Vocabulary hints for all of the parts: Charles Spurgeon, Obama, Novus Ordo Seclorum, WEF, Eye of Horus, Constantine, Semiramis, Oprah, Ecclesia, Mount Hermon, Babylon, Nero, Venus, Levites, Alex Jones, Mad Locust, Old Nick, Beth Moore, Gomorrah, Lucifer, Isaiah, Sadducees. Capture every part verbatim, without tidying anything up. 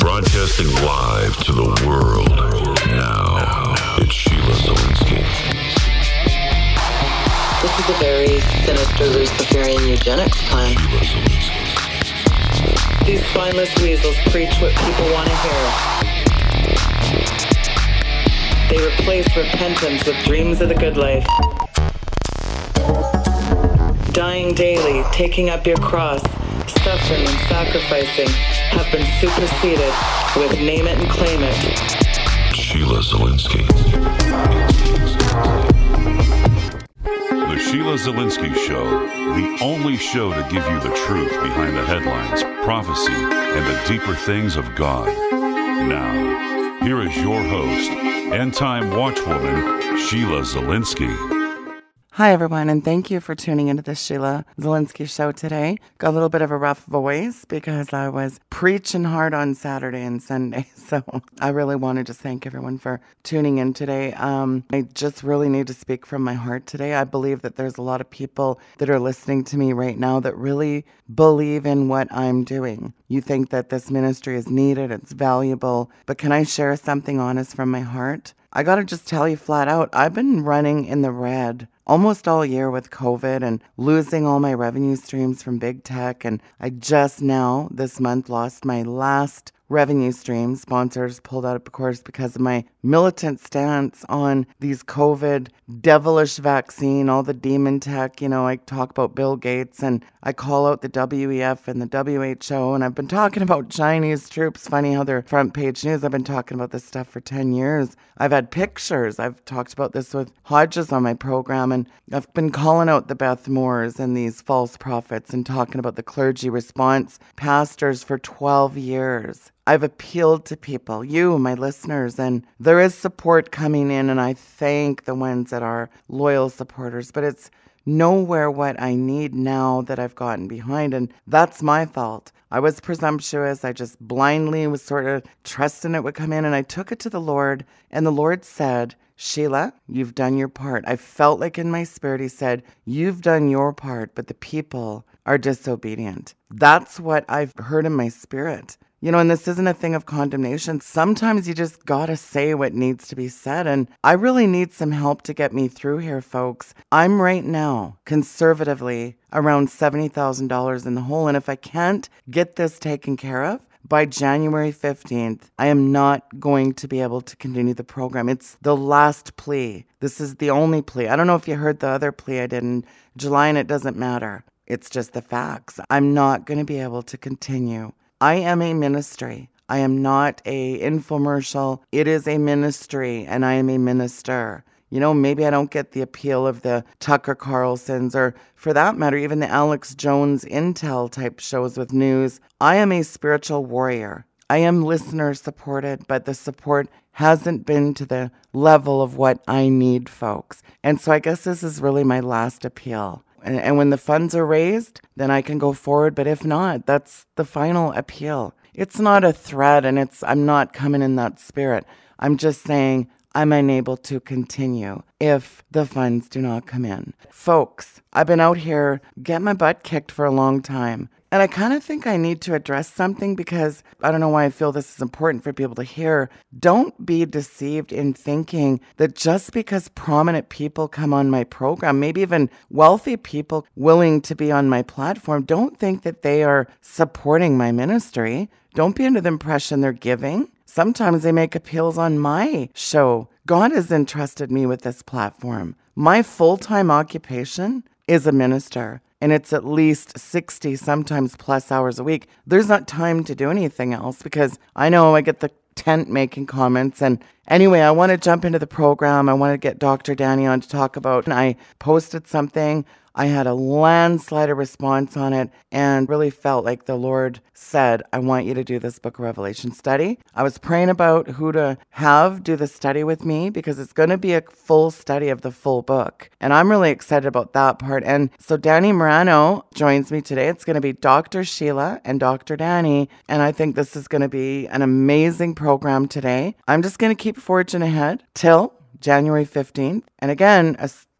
Broadcasting live to the world now, it's Sheila Zilinsky. This is a very sinister Luciferian eugenics plan. These spineless weasels preach what people want to hear. They replace repentance with dreams of the good life. Dying daily, taking up your cross, suffering and sacrificing have been superseded with name it and claim it. Sheila Zilinsky. The Sheila Zilinsky Show, the only show to give you the truth behind the headlines, prophecy, and the deeper things of God. Now, here is your host, end-time watchwoman, Sheila Zilinsky. Hi, everyone, and thank you for tuning into the Sheila Zilinsky Show today. Got a little bit of a rough voice because I was preaching hard on Saturday and Sunday, so I really want to just thank everyone for tuning in today. Um, I just really need to speak from my heart today. I believe that there's a lot of people that are listening to me right now that really believe in what I'm doing. You think that this ministry is needed, it's valuable, but can I share something honest from my heart? I got to just tell you flat out, I've been running in the red almost all year with COVID and losing all my revenue streams from big tech. And I just now, this month, lost my last revenue stream. Sponsors pulled out, of course, because of my militant stance on these COVID devilish vaccine, all the demon tech. You know, I talk about Bill Gates and I call out the W E F and the W H O. And I've been talking about Chinese troops. Funny how they're front page news. I've been talking about this stuff for ten years. I've had pictures. I've talked about this with Hodges on my program. And I've been calling out the Beth Moores and these false prophets and talking about the clergy response pastors for twelve years. I've appealed to people, you, my listeners, and there is support coming in, and I thank the ones that are loyal supporters, but it's nowhere what I need now that I've gotten behind, and that's my fault. I was presumptuous. I just blindly was sort of trusting it would come in, and I took it to the Lord, and the Lord said, Sheila, you've done your part. I felt like in my spirit, he said, you've done your part, but the people are disobedient. That's what I've heard in my spirit. You know, and this isn't a thing of condemnation. Sometimes you just gotta say what needs to be said. And I really need some help to get me through here, folks. I'm right now, conservatively, around seventy thousand dollars in the hole. And if I can't get this taken care of by January fifteenth, I am not going to be able to continue the program. It's the last plea. This is the only plea. I don't know if you heard the other plea I did in July, and it doesn't matter. It's just the facts. I'm not gonna be able to continue. I am a ministry. I am not a infomercial. It is a ministry, and I am a minister. You know, maybe I don't get the appeal of the Tucker Carlsons or, for that matter, even the Alex Jones intel-type shows with news. I am a spiritual warrior. I am listener-supported, but the support hasn't been to the level of what I need, folks. And so I guess this is really my last appeal. And when the funds are raised, then I can go forward. But if not, that's the final appeal. It's not a threat, and it's I'm not coming in that spirit. I'm just saying I'm unable to continue if the funds do not come in. Folks, I've been out here getting my butt kicked for a long time. And I kind of think I need to address something because I don't know why I feel this is important for people to hear. Don't be deceived in thinking that just because prominent people come on my program, maybe even wealthy people willing to be on my platform, don't think that they are supporting my ministry. Don't be under the impression they're giving. Sometimes they make appeals on my show. God has entrusted me with this platform. My full-time occupation is a minister. And it's at least sixty, sometimes plus hours a week. There's not time to do anything else because I know I get the tent making comments. And anyway, I want to jump into the program. I want to get Doctor Danny on to talk about. And I posted something. I had a landslide response on it and really felt like the Lord said, I want you to do this Book of Revelation study. I was praying about who to have do the study with me because it's going to be a full study of the full book. And I'm really excited about that part. And so Danny Morano joins me today. It's going to be Doctor Sheila and Doctor Danny. And I think this is going to be an amazing program today. I'm just going to keep forging ahead till January fifteenth. And again,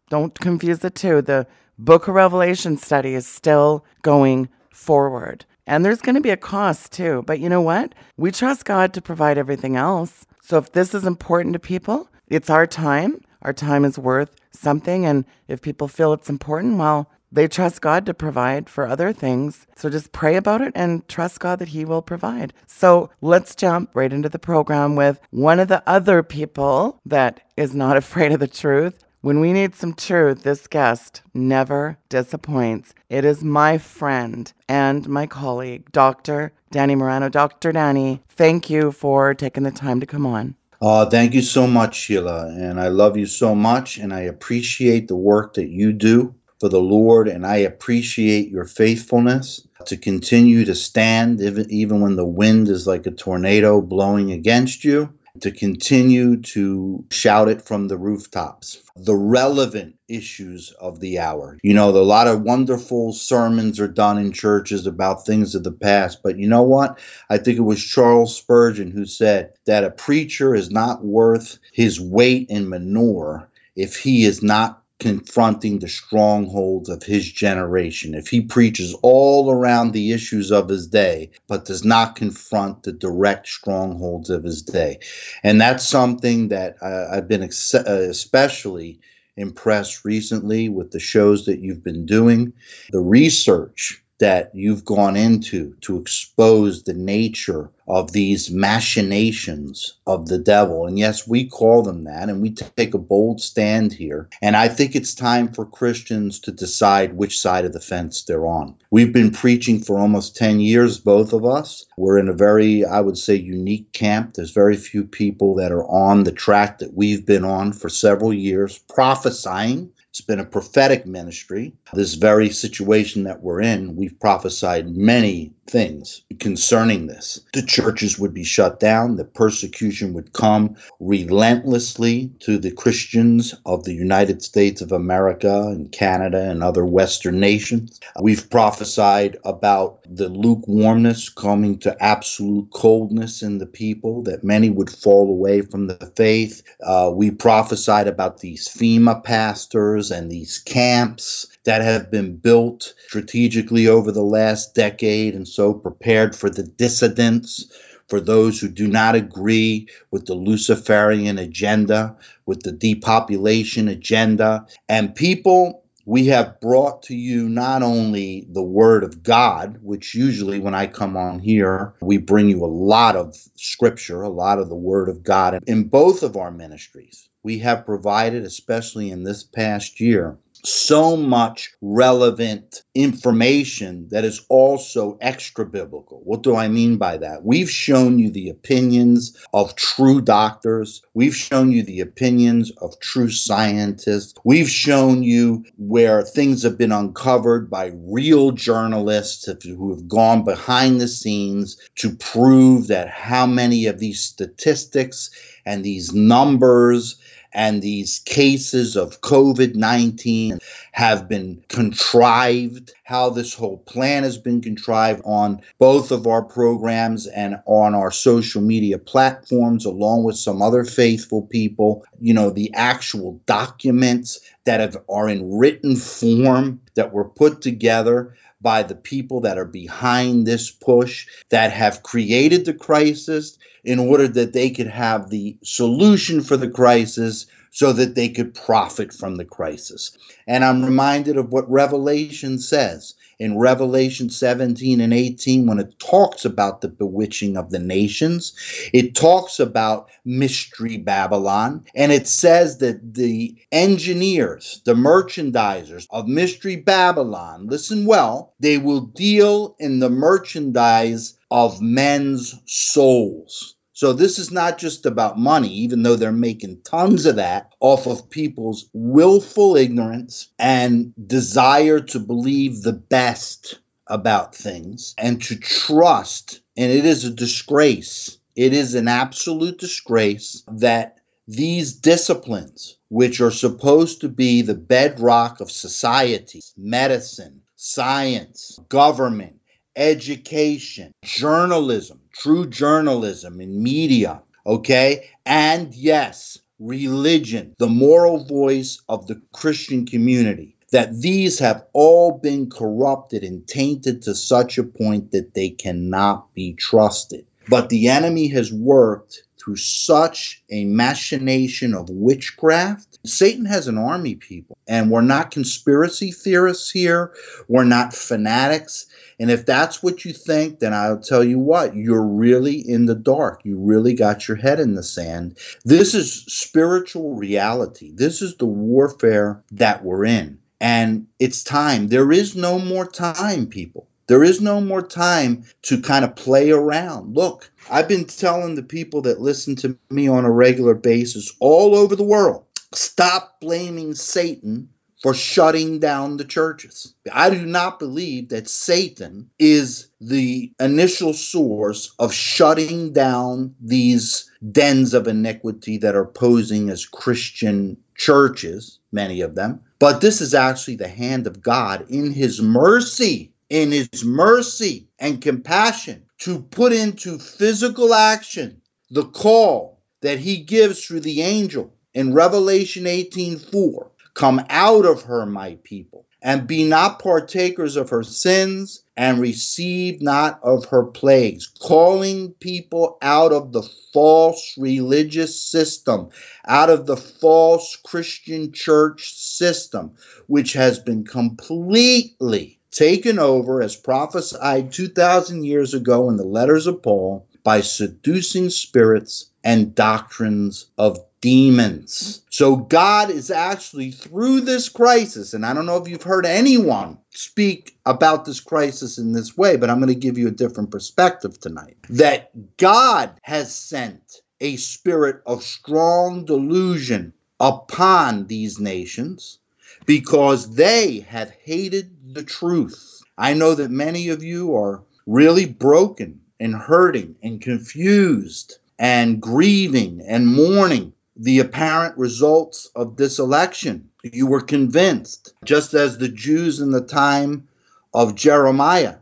don't confuse the two. The Book of Revelation study is still going forward. And there's going to be a cost too. But you know what? We trust God to provide everything else. So if this is important to people, it's our time. Our time is worth something. And if people feel it's important, well, they trust God to provide for other things. So just pray about it and trust God that he will provide. So let's jump right into the program with one of the other people that is not afraid of the truth. When we need some truth, this guest never disappoints. It is my friend and my colleague, Doctor Danny Morano. Doctor Danny, thank you for taking the time to come on. Uh, thank you so much, Sheila, and I love you so much, and I appreciate the work that you do for the Lord, and I appreciate your faithfulness to continue to stand even when the wind is like a tornado blowing against you, to continue to shout it from the rooftops, the relevant issues of the hour. You know, a lot of wonderful sermons are done in churches about things of the past, but you know what? I think it was Charles Spurgeon who said that a preacher is not worth his weight in manure if he is not confronting the strongholds of his generation, if he preaches all around the issues of his day, but does not confront the direct strongholds of his day. And that's something that uh, I've been ex- especially impressed recently with the shows that you've been doing, the research that you've gone into to expose the nature of these machinations of the devil. And yes, we call them that, and we take a bold stand here. And I think it's time for Christians to decide which side of the fence they're on. We've been preaching for almost ten years, both of us. We're in a very, I would say, unique camp. There's very few people that are on the track that we've been on for several years, prophesying. It's been a prophetic ministry. This very situation that we're in, we've prophesied many things concerning this. The churches would be shut down. The persecution would come relentlessly to the Christians of the United States of America and Canada and other Western nations. We've prophesied about the lukewarmness coming to absolute coldness in the people, that many would fall away from the faith. Uh, we prophesied about these FEMA pastors and these camps that have been built strategically over the last decade, and so prepared for the dissidents, for those who do not agree with the Luciferian agenda, with the depopulation agenda. And people, we have brought to you not only the Word of God, which usually when I come on here, we bring you a lot of Scripture, a lot of the Word of God in both of our ministries. We have provided, especially in this past year, so much relevant information that is also extra-biblical. What do I mean by that? We've shown you the opinions of true doctors. We've shown you the opinions of true scientists. We've shown you where things have been uncovered by real journalists who have gone behind the scenes to prove that how many of these statistics and these numbers and these cases of covid nineteen have been contrived, how this whole plan has been contrived on both of our programs and on our social media platforms, along with some other faithful people. You know, the actual documents that have, are in written form that were put together by the people that are behind this push, that have created the crisis in order that they could have the solution for the crisis so that they could profit from the crisis. And I'm reminded of what Revelation says in Revelation seventeen and eighteen, when it talks about the bewitching of the nations. It talks about mystery Babylon, and it says that the engineers, the merchandisers of mystery Babylon, listen well, they will deal in the merchandise of men's souls. So this is not just about money, even though they're making tons of that off of people's willful ignorance and desire to believe the best about things and to trust. And it is a disgrace. It is an absolute disgrace that these disciplines, which are supposed to be the bedrock of society, medicine, science, government, education, journalism, true journalism and media, okay? And yes, religion, the moral voice of the Christian community. that these have all been corrupted and tainted to such a point that they cannot be trusted. But the enemy has worked through such a machination of witchcraft. Satan has an army, people, and we're not conspiracy theorists here. We're not fanatics. And if that's what you think, then I'll tell you what, you're really in the dark. You really got your head in the sand. This is spiritual reality. This is the warfare that we're in. And it's time. There is no more time, people. There is no more time to kind of play around. Look, I've been telling the people that listen to me on a regular basis all over the world, stop blaming Satan for shutting down the churches. I do not believe that Satan is the initial source of shutting down these dens of iniquity that are posing as Christian churches, many of them. But this is actually the hand of God in his mercy. In his mercy and compassion, to put into physical action the call that he gives through the angel in Revelation eighteen four. Come out of her, my people, and be not partakers of her sins, and receive not of her plagues. Calling people out of the false religious system, out of the false Christian church system, which has been completely taken over as prophesied two thousand years ago in the letters of Paul by seducing spirits and doctrines of demons. So God is actually through this crisis, and I don't know if you've heard anyone speak about this crisis in this way, but I'm going to give you a different perspective tonight, that God has sent a spirit of strong delusion upon these nations because they have hated the truth. I know that many of you are really broken and hurting and confused and grieving and mourning the apparent results of this election. You were convinced, just as the Jews in the time of Jeremiah,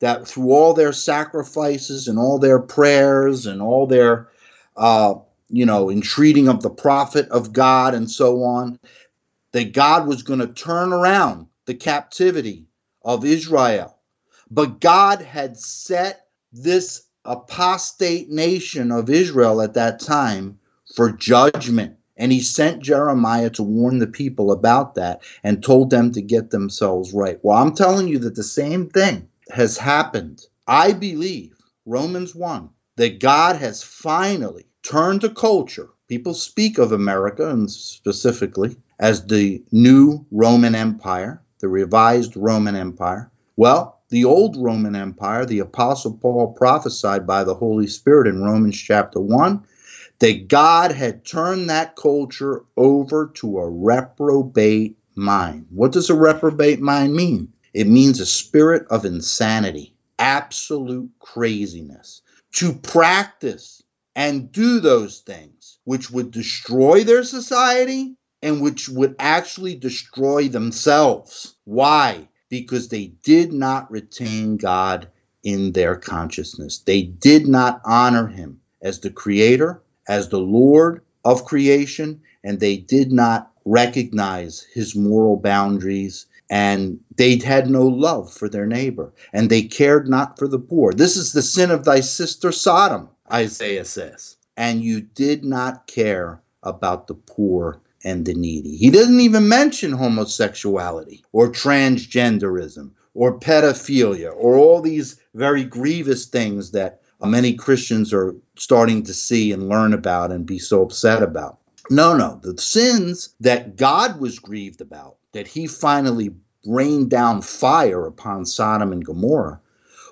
that through all their sacrifices and all their prayers and all their, uh, you know, entreating of the prophet of God and so on, that God was going to turn around the captivity of Israel. But God had set this apostate nation of Israel at that time for judgment. And he sent Jeremiah to warn the people about that and told them to get themselves right. Well, I'm telling you that the same thing has happened. I believe, Romans one, that God has finally turned a culture. People speak of America, and specifically, as the new Roman Empire, the revised Roman Empire. Well, the old Roman Empire, the Apostle Paul prophesied by the Holy Spirit in Romans chapter one, that God had turned that culture over to a reprobate mind. What does a reprobate mind mean? It means a spirit of insanity, absolute craziness, to practice and do those things which would destroy their society and which would actually destroy themselves. Why? Because they did not retain God in their consciousness. They did not honor him as the creator, as the Lord of creation, and they did not recognize his moral boundaries, and they had no love for their neighbor, and they cared not for the poor. This is the sin of thy sister Sodom, Isaiah says, and you did not care about the poor and the needy. He doesn't even mention homosexuality or transgenderism or pedophilia or all these very grievous things that many Christians are starting to see and learn about and be so upset about. No, no. The sins that God was grieved about, that he finally rained down fire upon Sodom and Gomorrah,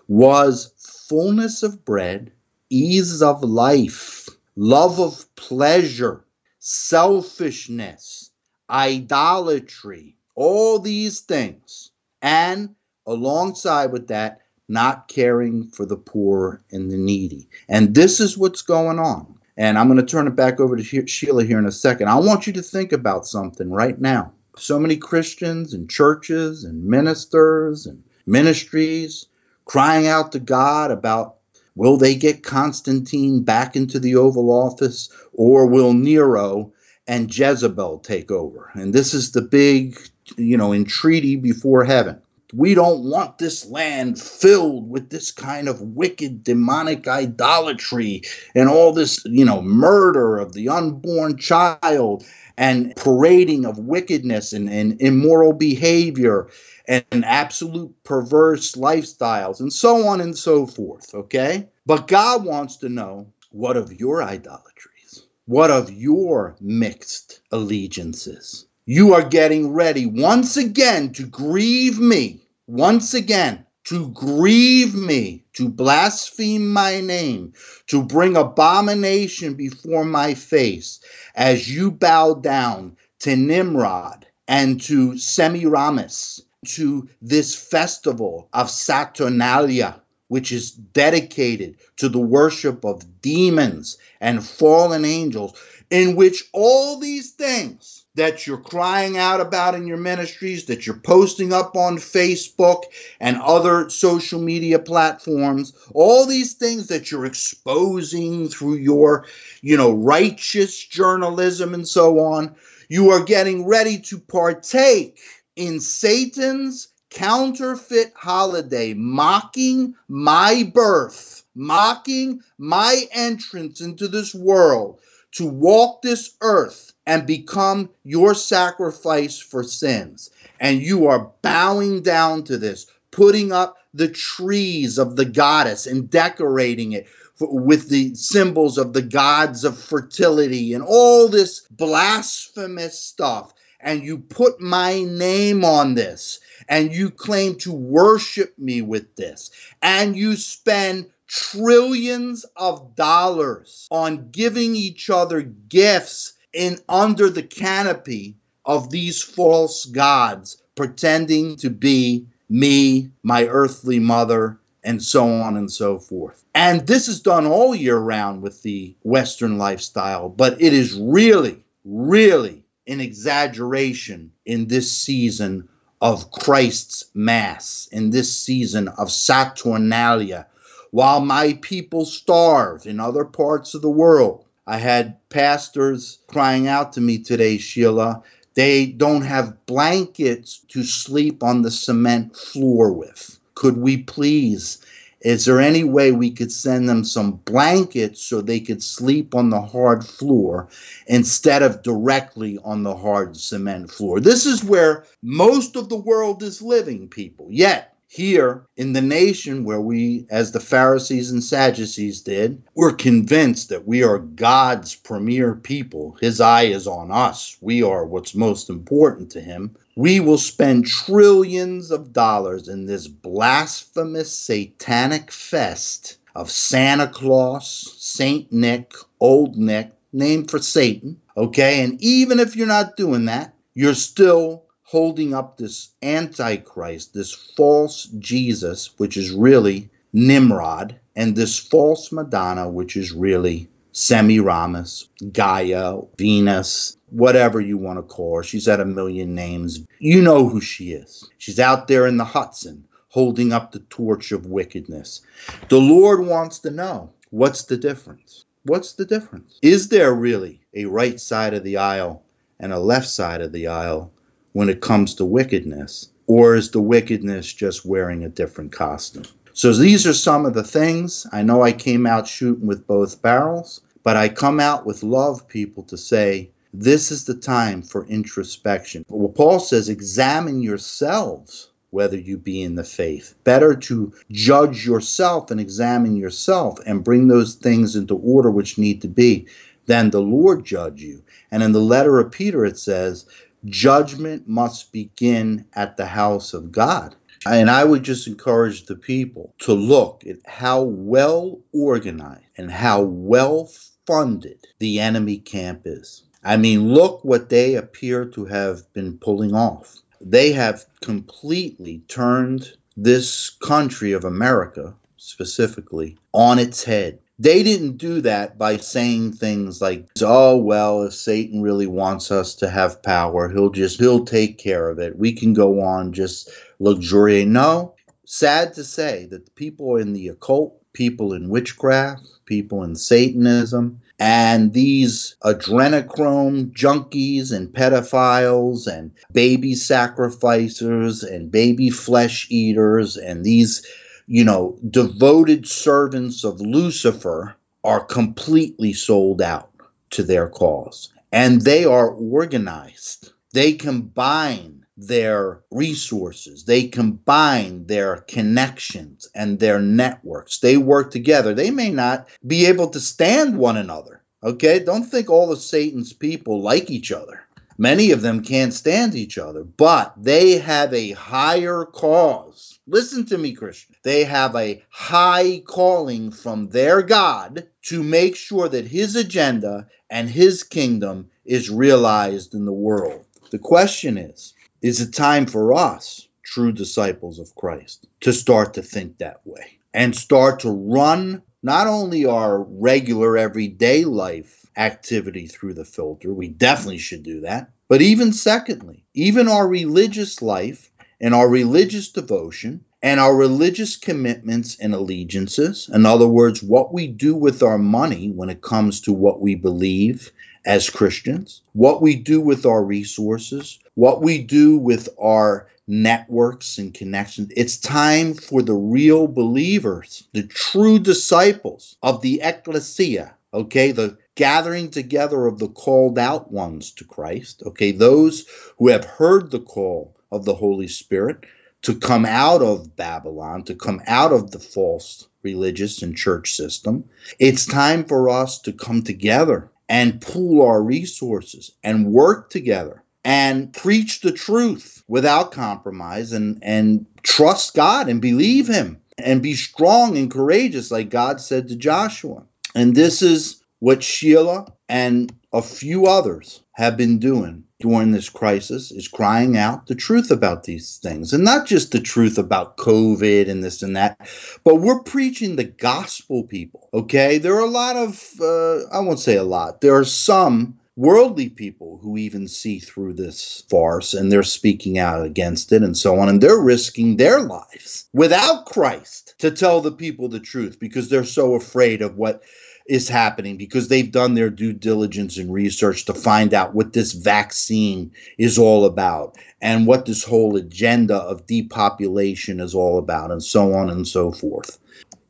was fullness of bread, ease of life, love of pleasure, selfishness, idolatry, all these things. And alongside with that, not caring for the poor and the needy. And this is what's going on. And I'm going to turn it back over to Sheila here in a second. I want you to think about something right now. So many Christians and churches and ministers and ministries crying out to God about, will they get Constantine back into the Oval Office, or will Nero and Jezebel take over? And this is the big you know, in treaty before heaven. We don't want this land filled with this kind of wicked demonic idolatry and all this, you know, murder of the unborn child and parading of wickedness and, and immoral behavior and, and absolute perverse lifestyles and so on and so forth, okay? But God wants to know, what of your idolatries? What of your mixed allegiances? You are getting ready once again to grieve me, once again to grieve me, to blaspheme my name, to bring abomination before my face as you bow down to Nimrod and to Semiramis, to this festival of Saturnalia, which is dedicated to the worship of demons and fallen angels, in which all these things that you're crying out about in your ministries, that you're posting up on Facebook and other social media platforms, all these things that you're exposing through your, you know, righteous journalism and so on, you are getting ready to partake in Satan's counterfeit holiday, mocking my birth, mocking my entrance into this world, to walk this earth and become your sacrifice for sins. And you are bowing down to this, putting up the trees of the goddess and decorating it with the symbols of the gods of fertility and all this blasphemous stuff. And you put my name on this, and you claim to worship me with this, and you spend trillions of dollars on giving each other gifts in under the canopy of these false gods, pretending to be me, my earthly mother, and so on and so forth. And this is done all year round with the Western lifestyle, but it is really, really an exaggeration in this season of Christ's Mass, in this season of Saturnalia, while my people starve in other parts of the world. I had pastors crying out to me today, Sheila, they don't have blankets to sleep on the cement floor with. Could we please, is there any way we could send them some blankets so they could sleep on the hard floor instead of directly on the hard cement floor? This is where most of the world is living, people. Yet, here in the nation where we, as the Pharisees and Sadducees did, we're convinced that we are God's premier people. His eye is on us. We are what's most important to him. We will spend trillions of dollars in this blasphemous satanic fest of Santa Claus, Saint Nick, Old Nick, named for Satan, okay? And even if you're not doing that, you're still holding up this Antichrist, this false Jesus, which is really Nimrod, and this false Madonna, which is really Semiramis, Gaia, Venus, whatever you want to call her. She's had a million names. You know who she is. She's out there in the Hudson holding up the torch of wickedness. The Lord wants to know, what's the difference? What's the difference? Is there really a right side of the aisle and a left side of the aisle when it comes to wickedness, or is the wickedness just wearing a different costume? So these are some of the things. I know I came out shooting with both barrels, but I come out with love, people, to say this is the time for introspection. Well, Paul says, examine yourselves whether you be in the faith. Better to judge yourself and examine yourself and bring those things into order which need to be, than the Lord judge you. And in the letter of Peter it says, judgment must begin at the house of God. And I would just encourage the people to look at how well organized and how well funded the enemy camp is. I mean, look what they appear to have been pulling off. They have completely turned this country of America, specifically, on its head. They didn't do that by saying things like, oh, well, if Satan really wants us to have power, he'll just, he'll take care of it. We can go on just luxuriating. No, sad to say that the people in the occult, people in witchcraft, people in Satanism, And these adrenochrome junkies and pedophiles and baby sacrificers and baby flesh eaters and these, you know, devoted servants of Lucifer are completely sold out to their cause. And they are organized. They combine their resources. They combine their connections and their networks. They work together. They may not be able to stand one another. Okay? Don't think all of Satan's people like each other. Many of them can't stand each other, but they have a higher cause. Listen to me, Christian. They have a high calling from their God to make sure that his agenda and his kingdom is realized in the world. The question is, is it time for us, true disciples of Christ, to start to think that way and start to run not only our regular everyday life activity through the filter, we definitely should do that, but even secondly, even our religious life and our religious devotion and our religious commitments and allegiances, in other words, what we do with our money when it comes to what we believe as Christians, what we do with our resources, what we do with our networks and connections. It's time for the real believers, the true disciples of the Ecclesia, okay, the gathering together of the called out ones to Christ, okay, those who have heard the call of the Holy Spirit to come out of Babylon, to come out of the false religious and church system. It's time for us to come together and pool our resources and work together and preach the truth without compromise and, and trust God and believe him and be strong and courageous like God said to Joshua. And this is what Sheila and a few others have been doing during this crisis, is crying out the truth about these things. And not just the truth about COVID and this and that, but we're preaching the gospel, people, okay? There are a lot of, uh, I won't say a lot, there are some worldly people who even see through this farce and they're speaking out against it and so on, and they're risking their lives without Christ to tell the people the truth because they're so afraid of what is happening, because they've done their due diligence and research to find out what this vaccine is all about and what this whole agenda of depopulation is all about and so on and so forth.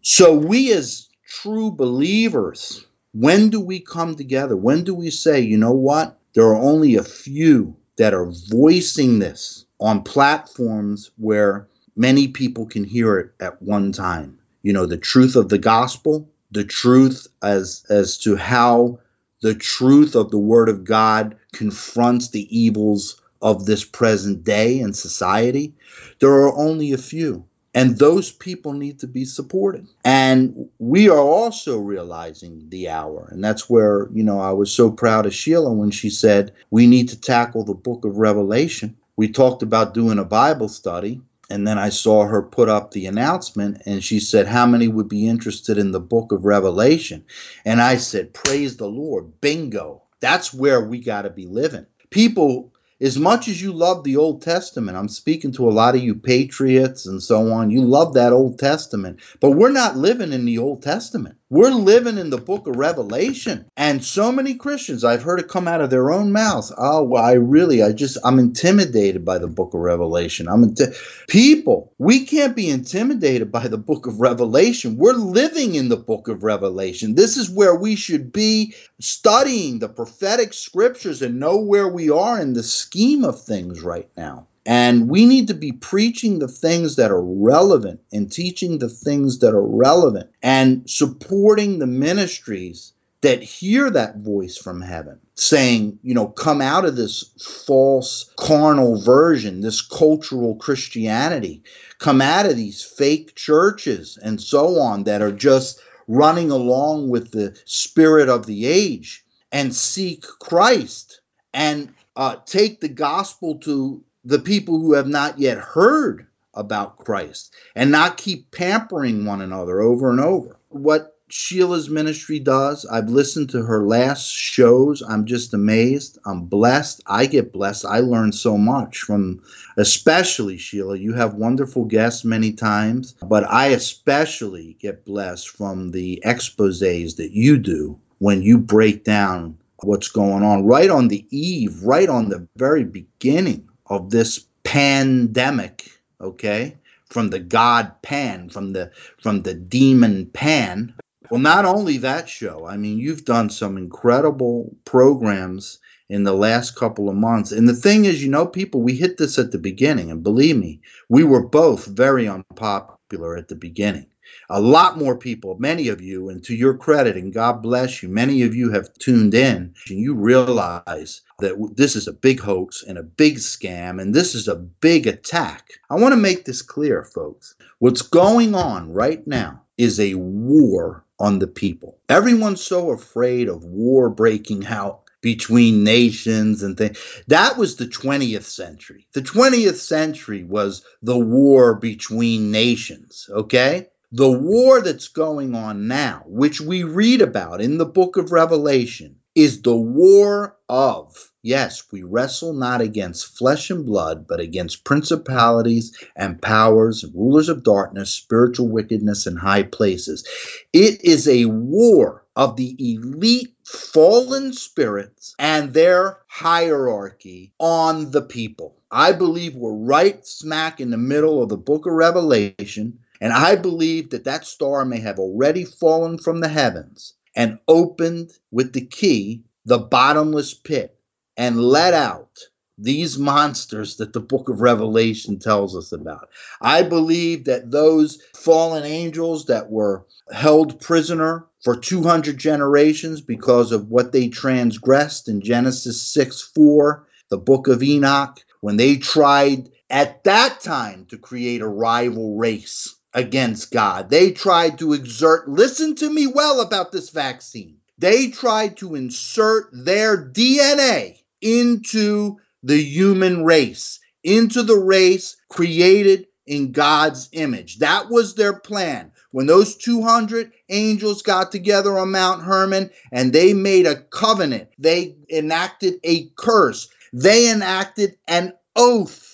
So we as true believers, when do we come together? When do we say, you know what? There are only a few that are voicing this on platforms where many people can hear it at one time. You know, the truth of the gospel, the truth as as to how the truth of the Word of God confronts the evils of this present day and society. There are only a few, and those people need to be supported. And we are also realizing the hour, and that's where, you know, I was so proud of Sheila when she said, we need to tackle the Book of Revelation. We talked about doing a Bible study, and then I saw her put up the announcement, and she said, how many would be interested in the Book of Revelation? And I said, praise the Lord, bingo. That's where we got to be living. People, as much as you love the Old Testament, I'm speaking to a lot of you patriots and so on, you love that Old Testament, but we're not living in the Old Testament. We're living in the Book of Revelation. And so many Christians, I've heard it come out of their own mouths. Oh, well, I really, I just, I'm intimidated by the Book of Revelation. I'm inti- People, we can't be intimidated by the Book of Revelation. We're living in the Book of Revelation. This is where we should be studying the prophetic scriptures and know where we are in the scheme of things right now. And we need to be preaching the things that are relevant and teaching the things that are relevant and supporting the ministries that hear that voice from heaven saying, you know, come out of this false carnal version, this cultural Christianity, come out of these fake churches and so on that are just running along with the spirit of the age, and seek Christ and uh, take the gospel to the people who have not yet heard about Christ, and not keep pampering one another over and over. What Sheila's ministry does, I've listened to her last shows. I'm just amazed. I'm blessed. I get blessed. I learn so much from, especially Sheila. You have wonderful guests many times, but I especially get blessed from the exposés that you do when you break down what's going on right on the eve, right on the very beginning of this pandemic, okay, from the god Pan, from the from the demon Pan. Well, not only that show, I mean, you've done some incredible programs in the last couple of months. And the thing is, you know, people, we hit this at the beginning, and believe me, we were both very unpopular at the beginning. A lot more people, many of you, and to your credit, and God bless you, many of you have tuned in, and you realize that this is a big hoax and a big scam, and this is a big attack. I want to make this clear, folks. What's going on right now is a war on the people. Everyone's so afraid of war breaking out between nations and things. That was the twentieth century. The twentieth century was the war between nations, okay? The war that's going on now, which we read about in the Book of Revelation, is the war of, yes, we wrestle not against flesh and blood, but against principalities and powers and rulers of darkness, spiritual wickedness in high places. It is a war of the elite fallen spirits and their hierarchy on the people. I believe we're right smack in the middle of the Book of Revelation. And I believe that that star may have already fallen from the heavens and opened with the key the bottomless pit and let out these monsters that the Book of Revelation tells us about. I believe that those fallen angels that were held prisoner for two hundred generations because of what they transgressed in Genesis six four, the Book of Enoch, when they tried at that time to create a rival race against God. They tried to exert, listen to me well about this vaccine, they tried to insert their D N A into the human race, into the race created in God's image. That was their plan. When those two hundred angels got together on Mount Hermon and they made a covenant, they enacted a curse, they enacted an oath.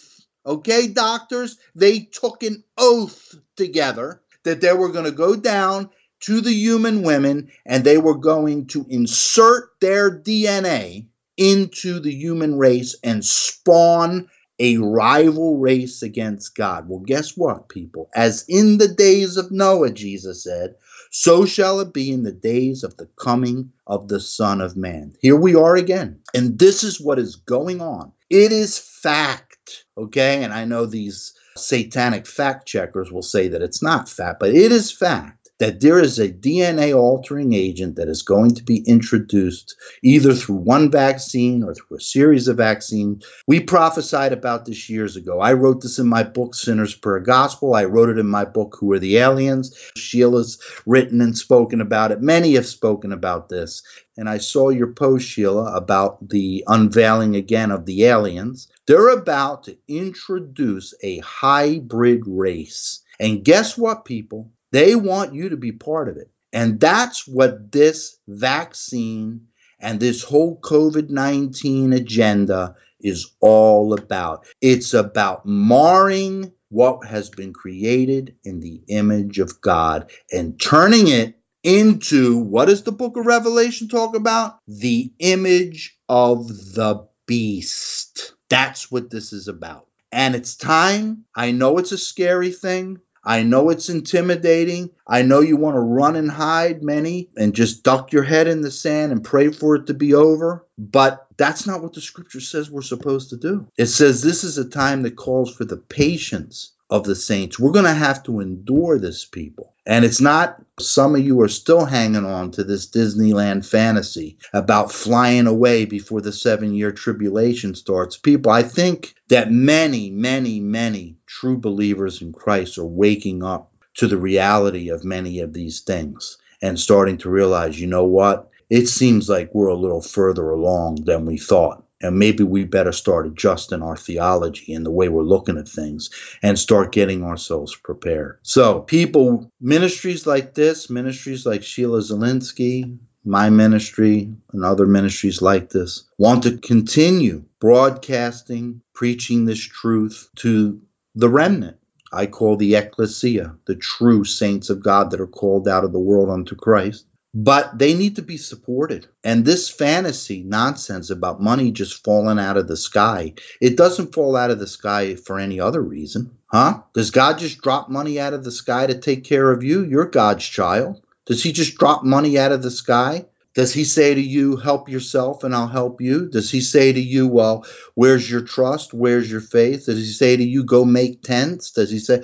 Okay, doctors, they took an oath together that they were going to go down to the human women and they were going to insert their D N A into the human race and spawn a rival race against God. Well, guess what, people? As in the days of Noah, Jesus said, so shall it be in the days of the coming of the Son of Man. Here we are again. And this is what is going on. It is fact. Okay, and I know these satanic fact checkers will say that it's not fact, but it is fact that there is a D N A altering agent that is going to be introduced either through one vaccine or through a series of vaccines. We prophesied about this years ago. I wrote this in my book, Sinners Per Gospel. I wrote it in my book, Who Are the Aliens? Sheila's written and spoken about it. Many have spoken about this. And I saw your post, Sheila, about the unveiling again of the aliens. They're about to introduce a hybrid race. And guess what, people? They want you to be part of it. And that's what this vaccine and this whole COVID nineteen agenda is all about. It's about marring what has been created in the image of God and turning it into, what does the Book of Revelation talk about? The image of the beast. That's what this is about. And it's time. I know it's a scary thing. I know it's intimidating. I know you want to run and hide, many, and just duck your head in the sand and pray for it to be over. But that's not what the scripture says we're supposed to do. It says this is a time that calls for the patience of the saints. We're going to have to endure this, people. And it's not, some of you are still hanging on to this Disneyland fantasy about flying away before the seven-year tribulation starts. People, I think that many, many, many true believers in Christ are waking up to the reality of many of these things and starting to realize, you know what? It seems like we're a little further along than we thought. And maybe we better start adjusting our theology and the way we're looking at things and start getting ourselves prepared. So people, ministries like this, ministries like Sheila Zilinsky, my ministry, and other ministries like this, want to continue broadcasting, preaching this truth to the remnant. I call the Ecclesia, the true saints of God that are called out of the world unto Christ. But they need to be supported. And this fantasy nonsense about money just falling out of the sky, it doesn't fall out of the sky for any other reason. Huh? Does God just drop money out of the sky to take care of you? You're God's child. Does he just drop money out of the sky? Does he say to you, help yourself and I'll help you? Does he say to you, well, where's your trust? Where's your faith? Does he say to you, go make tents? Does he say,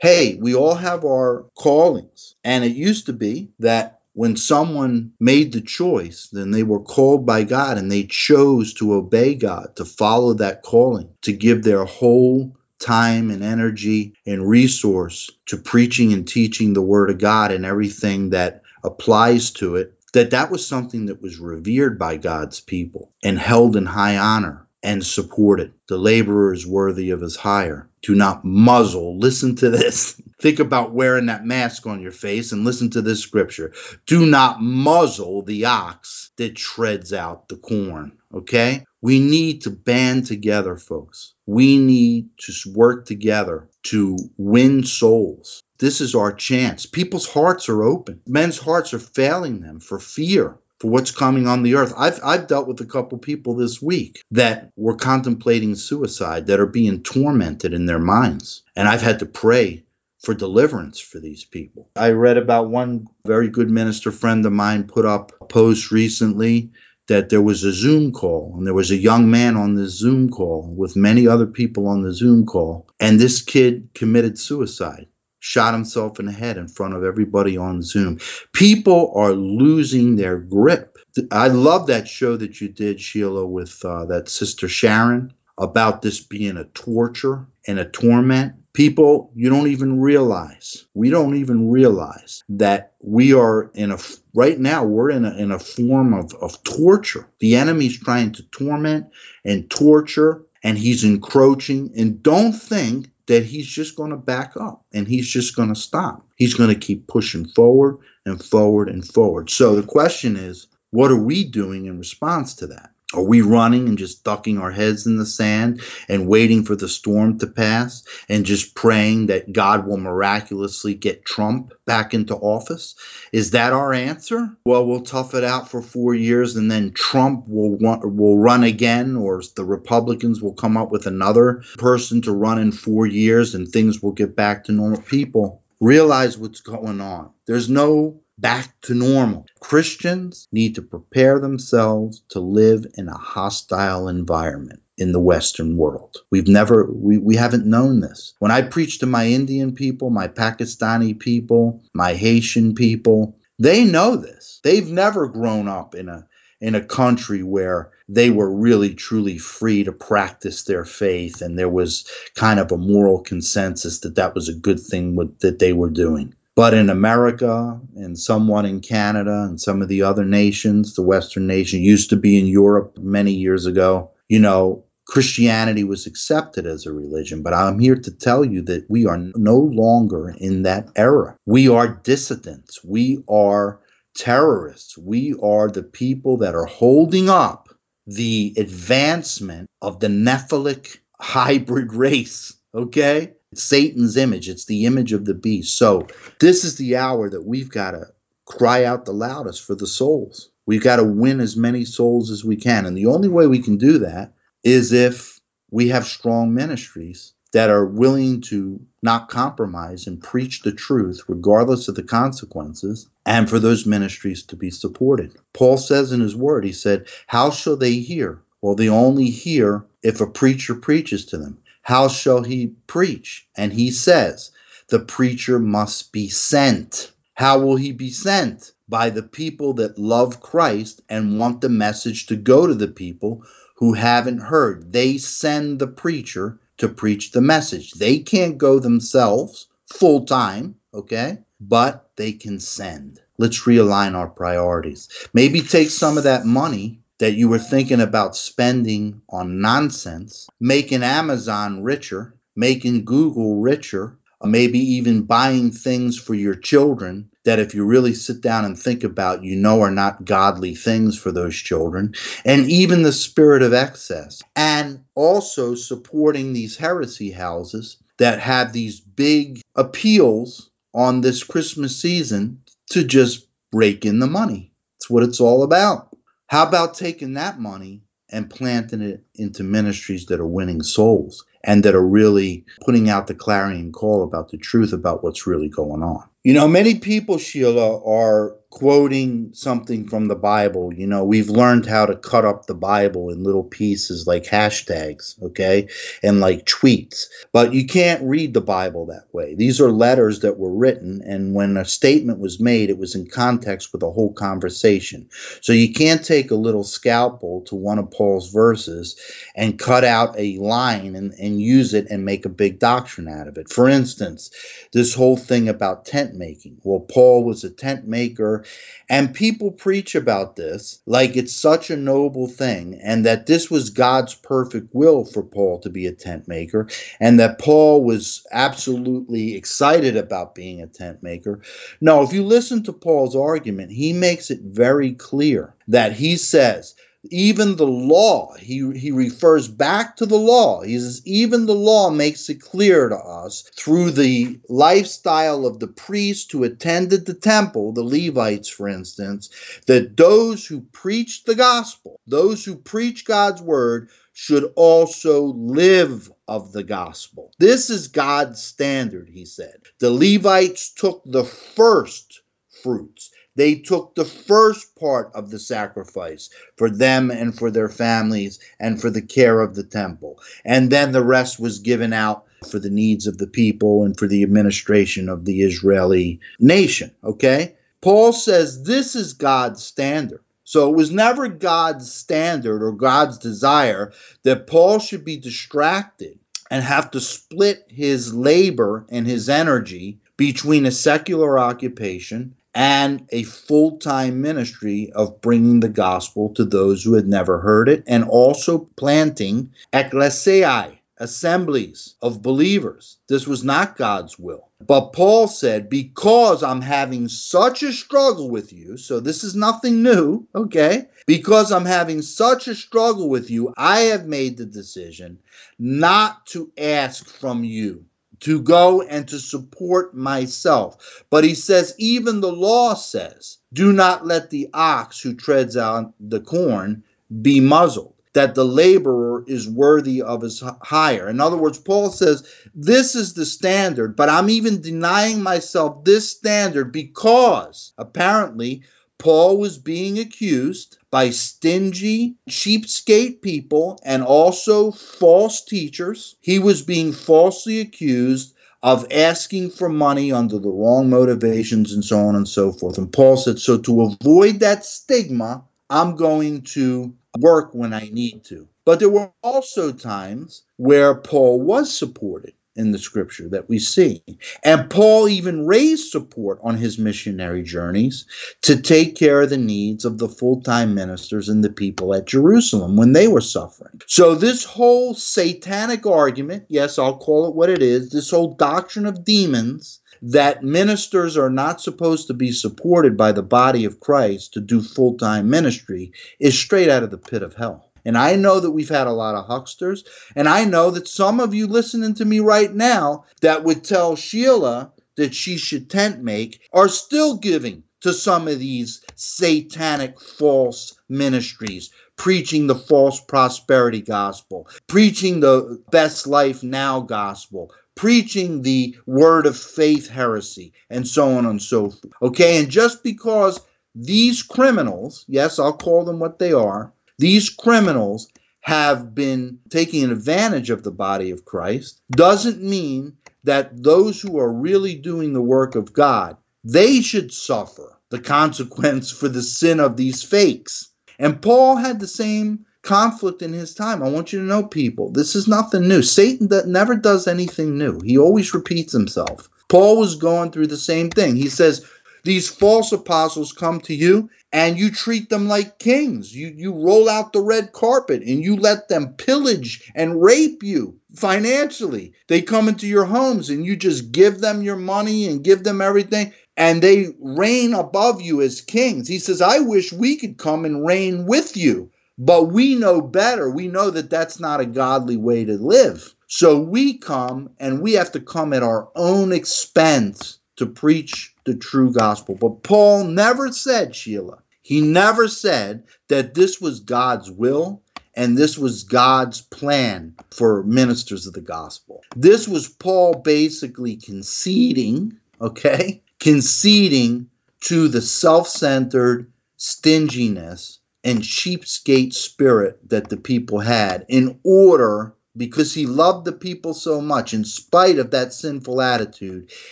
hey, we all have our callings. And it used to be that when someone made the choice, then they were called by God and they chose to obey God, to follow that calling, to give their whole time and energy and resource to preaching and teaching the Word of God and everything that applies to it, that that was something that was revered by God's people and held in high honor and supported. The laborer is worthy of his hire. Do not muzzle. Listen to this. Think about wearing that mask on your face and listen to this scripture. Do not muzzle the ox that treads out the corn. Okay? We need to band together, folks. We need to work together to win souls. This is our chance. People's hearts are open. Men's hearts are failing them for fear. For what's coming on the earth. I've I've dealt with a couple people this week that were contemplating suicide, that are being tormented in their minds. And I've had to pray for deliverance for these people. I read about one very good minister friend of mine put up a post recently that there was a Zoom call, and there was a young man on the Zoom call with many other people on the Zoom call, and this kid committed suicide. Shot himself in the head in front of everybody on Zoom. People are losing their grip. I love that show that you did, Sheila, with uh, that sister Sharon, about this being a torture and a torment. People, you don't even realize, we don't even realize that we are in a, right now, we're in a, in a form of, of torture. The enemy's trying to torment and torture, and he's encroaching. And don't think that he's just going to back up and he's just going to stop. He's going to keep pushing forward and forward and forward. So the question is, what are we doing in response to that? Are we running and just ducking our heads in the sand and waiting for the storm to pass and just praying that God will miraculously get Trump back into office? Is that our answer? Well, we'll tough it out for four years and then Trump will run, will run again, or the Republicans will come up with another person to run in four years and things will get back to normal. People, realize what's going on. There's no back to normal. Christians need to prepare themselves to live in a hostile environment in the Western world. We've never, we, we haven't known this. When I preach to my Indian people, my Pakistani people, my Haitian people, they know this. They've never grown up in a in a country where they were really, truly free to practice their faith, and there was kind of a moral consensus that that was a good thing with, that they were doing. But in America and somewhat in Canada and some of the other nations, the Western nation used to be in Europe many years ago, you know, Christianity was accepted as a religion. But I'm here to tell you that we are no longer in that era. We are dissidents. We are terrorists. We are the people that are holding up the advancement of the Nephilic hybrid race, okay? It's Satan's image. It's the image of the beast. So this is the hour that we've got to cry out the loudest for the souls. We've got to win as many souls as we can. And the only way we can do that is if we have strong ministries that are willing to not compromise and preach the truth regardless of the consequences, and for those ministries to be supported. Paul says in his word, he said, how shall they hear? Well, they only hear if a preacher preaches to them. How shall he preach? And he says, the preacher must be sent. How will he be sent? By the people that love Christ and want the message to go to the people who haven't heard. They send the preacher to preach the message. They can't go themselves full time, okay? But they can send. Let's realign our priorities. Maybe take some of that money that you were thinking about spending on nonsense, making Amazon richer, making Google richer, maybe even buying things for your children that if you really sit down and think about, you know, are not godly things for those children, and even the spirit of excess, and also supporting these heresy houses that have these big appeals on this Christmas season to just rake in the money. That's what it's all about. How about taking that money and planting it into ministries that are winning souls and that are really putting out the clarion call about the truth about what's really going on? You know, many people, Sheila, are quoting something from the Bible. You know, we've learned how to cut up the Bible in little pieces like hashtags, okay, and like tweets. But you can't read the Bible that way. These are letters that were written, and when a statement was made, it was in context with a whole conversation. So you can't take a little scalpel to one of Paul's verses and cut out a line and, and use it and make a big doctrine out of it. For instance, this whole thing about tent making. Well, Paul was a tent maker, and people preach about this like it's such a noble thing, and that this was God's perfect will for Paul to be a tent maker, and that Paul was absolutely excited about being a tent maker. No, if you listen to Paul's argument, he makes it very clear that he says, even the law, he, he refers back to the law. He says, even the law makes it clear to us through the lifestyle of the priests who attended the temple, the Levites, for instance, that those who preach the gospel, those who preach God's word, should also live of the gospel. This is God's standard, he said. The Levites took the first fruits. They took the first part of the sacrifice for them and for their families and for the care of the temple. And then the rest was given out for the needs of the people and for the administration of the Israeli nation. Okay? Paul says this is God's standard. So it was never God's standard or God's desire that Paul should be distracted and have to split his labor and his energy between a secular occupation and a full-time ministry of bringing the gospel to those who had never heard it, and also planting ecclesiae, assemblies of believers. This was not God's will. But Paul said, because I'm having such a struggle with you, so this is nothing new, okay? Because I'm having such a struggle with you, I have made the decision not to ask from you to go and to support myself. But he says, even the law says, do not let the ox who treads out the corn be muzzled, that the laborer is worthy of his hire. In other words, Paul says, this is the standard, but I'm even denying myself this standard because, apparently, Paul was being accused by stingy, cheapskate people and also false teachers. He was being falsely accused of asking for money under the wrong motivations and so on and so forth. And Paul said, so to avoid that stigma, I'm going to work when I need to. But there were also times where Paul was supported in the scripture that we see. And Paul even raised support on his missionary journeys to take care of the needs of the full-time ministers and the people at Jerusalem when they were suffering. So this whole satanic argument, yes, I'll call it what it is, this whole doctrine of demons, that ministers are not supposed to be supported by the body of Christ to do full-time ministry, is straight out of the pit of hell. And I know that we've had a lot of hucksters, and I know that some of you listening to me right now that would tell Sheila that she should tent make are still giving to some of these satanic false ministries, preaching the false prosperity gospel, preaching the best life now gospel, preaching the word of faith heresy, and so on and so forth. Okay, and just because these criminals, yes, I'll call them what they are, these criminals have been taking advantage of the body of Christ, doesn't mean that those who are really doing the work of God, they should suffer the consequence for the sin of these fakes. And Paul had the same conflict in his time. I want you to know, people, this is nothing new. Satan never does anything new. He always repeats himself. Paul was going through the same thing. He says, these false apostles come to you, and you treat them like kings. You, you roll out the red carpet, and you let them pillage and rape you financially. They come into your homes, and you just give them your money and give them everything, and they reign above you as kings. He says, I wish we could come and reign with you, but we know better. We know that that's not a godly way to live. So we come, and we have to come at our own expense to preach the true gospel. But Paul never said, Sheila, he never said that this was God's will and this was God's plan for ministers of the gospel. This was Paul basically conceding, okay, conceding to the self-centered stinginess and sheepskate spirit that the people had in order, because he loved the people so much, in spite of that sinful attitude,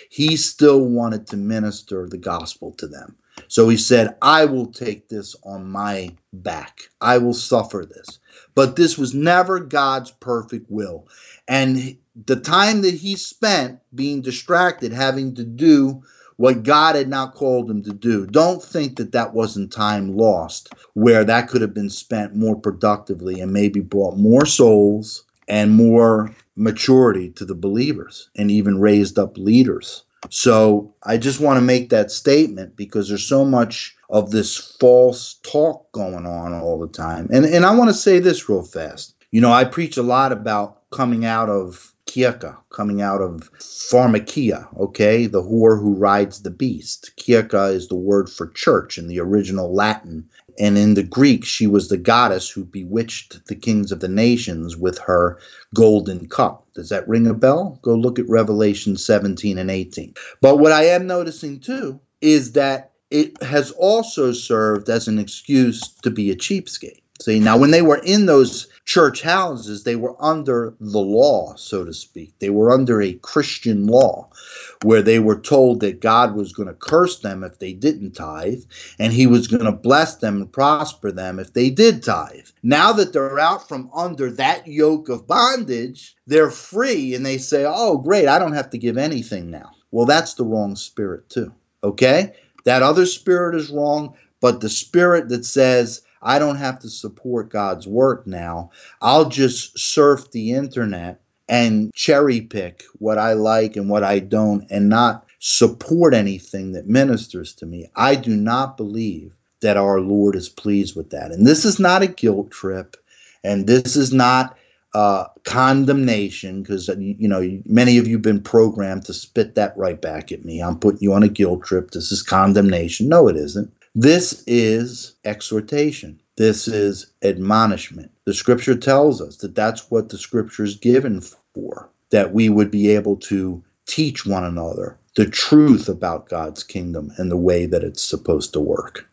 he still wanted to minister the gospel to them. So he said, I will take this on my back. I will suffer this. But this was never God's perfect will. And the time that he spent being distracted, having to do what God had not called him to do, don't think that that wasn't time lost, where that could have been spent more productively and maybe brought more souls and more maturity to the believers and even raised up leaders. So I just want to make that statement, because there's so much of this false talk going on all the time. And and I want to say this real fast. You know, I preach a lot about coming out of Kierka, coming out of Pharmakia, okay, the whore who rides the beast. Kierka is the word for church in the original Latin. And in the Greek, she was the goddess who bewitched the kings of the nations with her golden cup. Does that ring a bell? Go look at Revelation seventeen and eighteen. But what I am noticing, too, is that it has also served as an excuse to be a cheapskate. See, now when they were in those church houses, they were under the law, so to speak. They were under a Christian law where they were told that God was going to curse them if they didn't tithe, and he was going to bless them and prosper them if they did tithe. Now that they're out from under that yoke of bondage, they're free, and they say, oh, great, I don't have to give anything now. Well, that's the wrong spirit too, okay? That other spirit is wrong, but the spirit that says, I don't have to support God's work now. I'll just surf the internet and cherry pick what I like and what I don't, and not support anything that ministers to me. I do not believe that our Lord is pleased with that. And this is not a guilt trip, and this is not uh, condemnation, because you know many of you have been programmed to spit that right back at me. I'm putting you on a guilt trip. This is condemnation. No, it isn't. This is exhortation. This is admonishment. The scripture tells us that that's what the scripture is given for, that we would be able to teach one another the truth about God's kingdom and the way that it's supposed to work.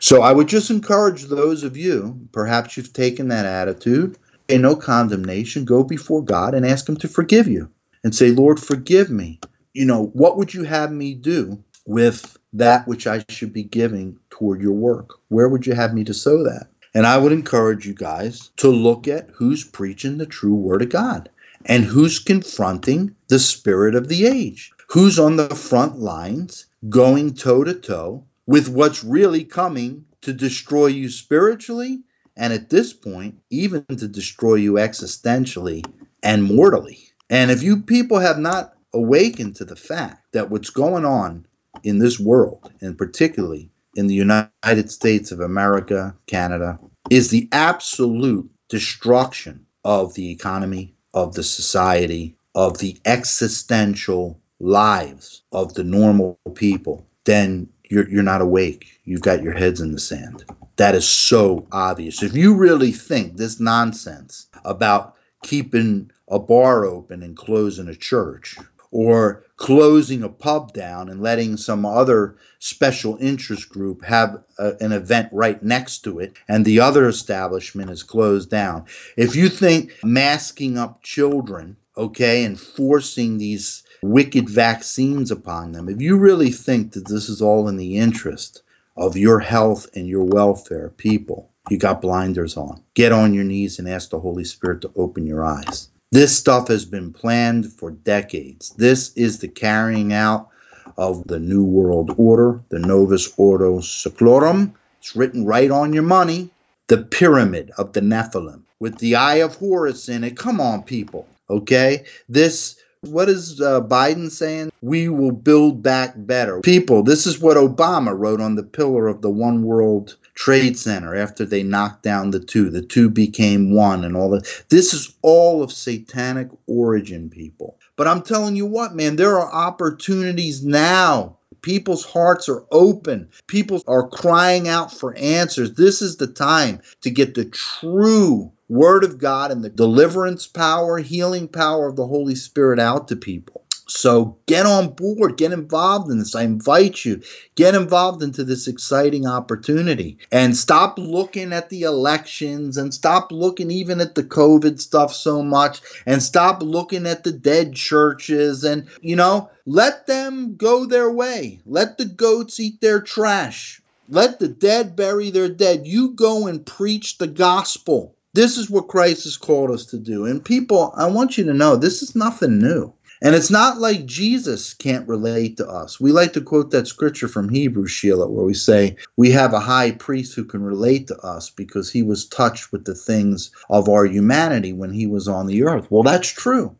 So I would just encourage those of you, perhaps you've taken that attitude, in no condemnation, go before God and ask him to forgive you and say, Lord, forgive me. You know, what would you have me do with that which I should be giving toward your work? Where would you have me to sow that? And I would encourage you guys to look at who's preaching the true word of God and who's confronting the spirit of the age, who's on the front lines going toe to toe with what's really coming to destroy you spiritually, and at this point, even to destroy you existentially and mortally. And if you people have not awakened to the fact that what's going on in this world, and particularly in the United States of America, Canada, is the absolute destruction of the economy, of the society, of the existential lives of the normal people, then you're, you're not awake. You've got your heads in the sand. That is so obvious. If you really think this nonsense about keeping a bar open and closing a church, or closing a pub down and letting some other special interest group have a, an event right next to it, and the other establishment is closed down. If you think masking up children, okay, and forcing these wicked vaccines upon them, if you really think that this is all in the interest of your health and your welfare, people, you got blinders on. Get on your knees and ask the Holy Spirit to open your eyes. This stuff has been planned for decades. This is the carrying out of the New World Order, the Novus Ordo Seclorum. It's written right on your money. The pyramid of the Nephilim with the Eye of Horus in it. Come on, people. Okay? This, what is uh, Biden saying? We will build back better. People, this is what Obama wrote on the pillar of the One World Trade Center after they knocked down the two. The two became one and all that. This is all of satanic origin, people. But I'm telling you what, man, there are opportunities now People's hearts are open. People are crying out for answers. This is the time to get the true Word of God and the deliverance power, healing power of the Holy Spirit out to people. So get on board, get involved in this. I invite you, get involved into this exciting opportunity and stop looking at the elections and stop looking even at the COVID stuff so much and stop looking at the dead churches and, you know, let them go their way. Let the goats eat their trash. Let the dead bury their dead. You go and preach the gospel. This is what Christ has called us to do. And people, I want you to know this is nothing new. And it's not like Jesus can't relate to us. We like to quote that scripture from Hebrews, Sheila, where we say, we have a high priest who can relate to us because he was touched with the things of our humanity when he was on the earth. Well, that's true.